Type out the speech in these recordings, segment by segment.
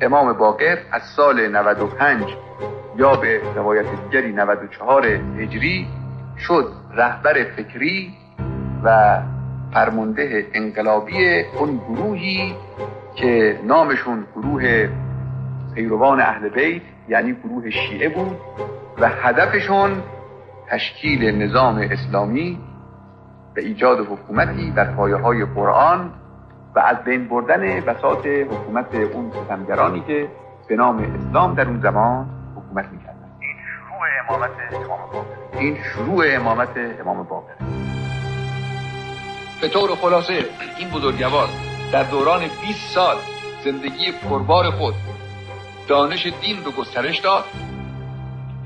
امام باقر از سال 95 یا به روایت دیگری 94 هجری شد رهبر فکری و فرمانده انقلابی اون گروهی که نامشون گروه پیروان اهل بیت یعنی گروه شیعه بود و هدفشون تشکیل نظام اسلامی و ایجاد حکومتی بر پایه‌های قرآن و از بین بردن بساط حکومت اون ستمگرانی که به نام اسلام در اون زمان حکومت می‌کردن. این شروع امامت امام باقر. به طور خلاصه این بزرگوار در دوران 20 سال زندگی پربار خود دانش دین رو گسترش داد،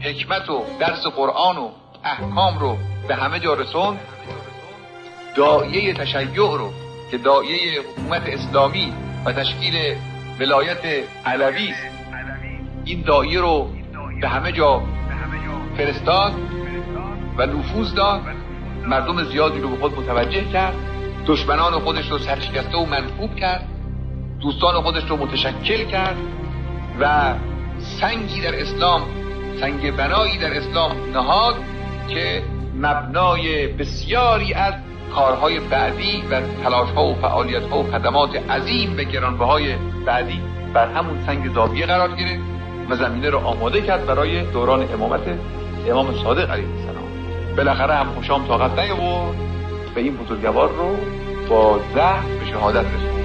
حکمت و درس قرآن و احکام رو به همه جا رسوند، داعیه تشیع رو که داعیه حکومت اسلامی و تشکیل ولایت علوی است این داعیه رو به همه جا فرستاد و نفوذ داد، مردم زیادی رو به خود متوجه کرد، دشمنان خودش رو سرشکسته و منکوب کرد، دوستان خودش رو متشکل کرد و سنگ بنایی در اسلام نهاد که مبنای بسیاری از کارهای بعدی و تلاش‌ها و فعالیت‌ها و خدمات عظیم و گرانبهای بعدی بر همون سنگ زاویه قرار گرفت و زمینه رو آماده کرد برای دوران امامت امام صادق علیه السلام. بالاخره هم هشام طاقت نیاورد و این بزرگوار رو با زحمت به شهادت رسوند.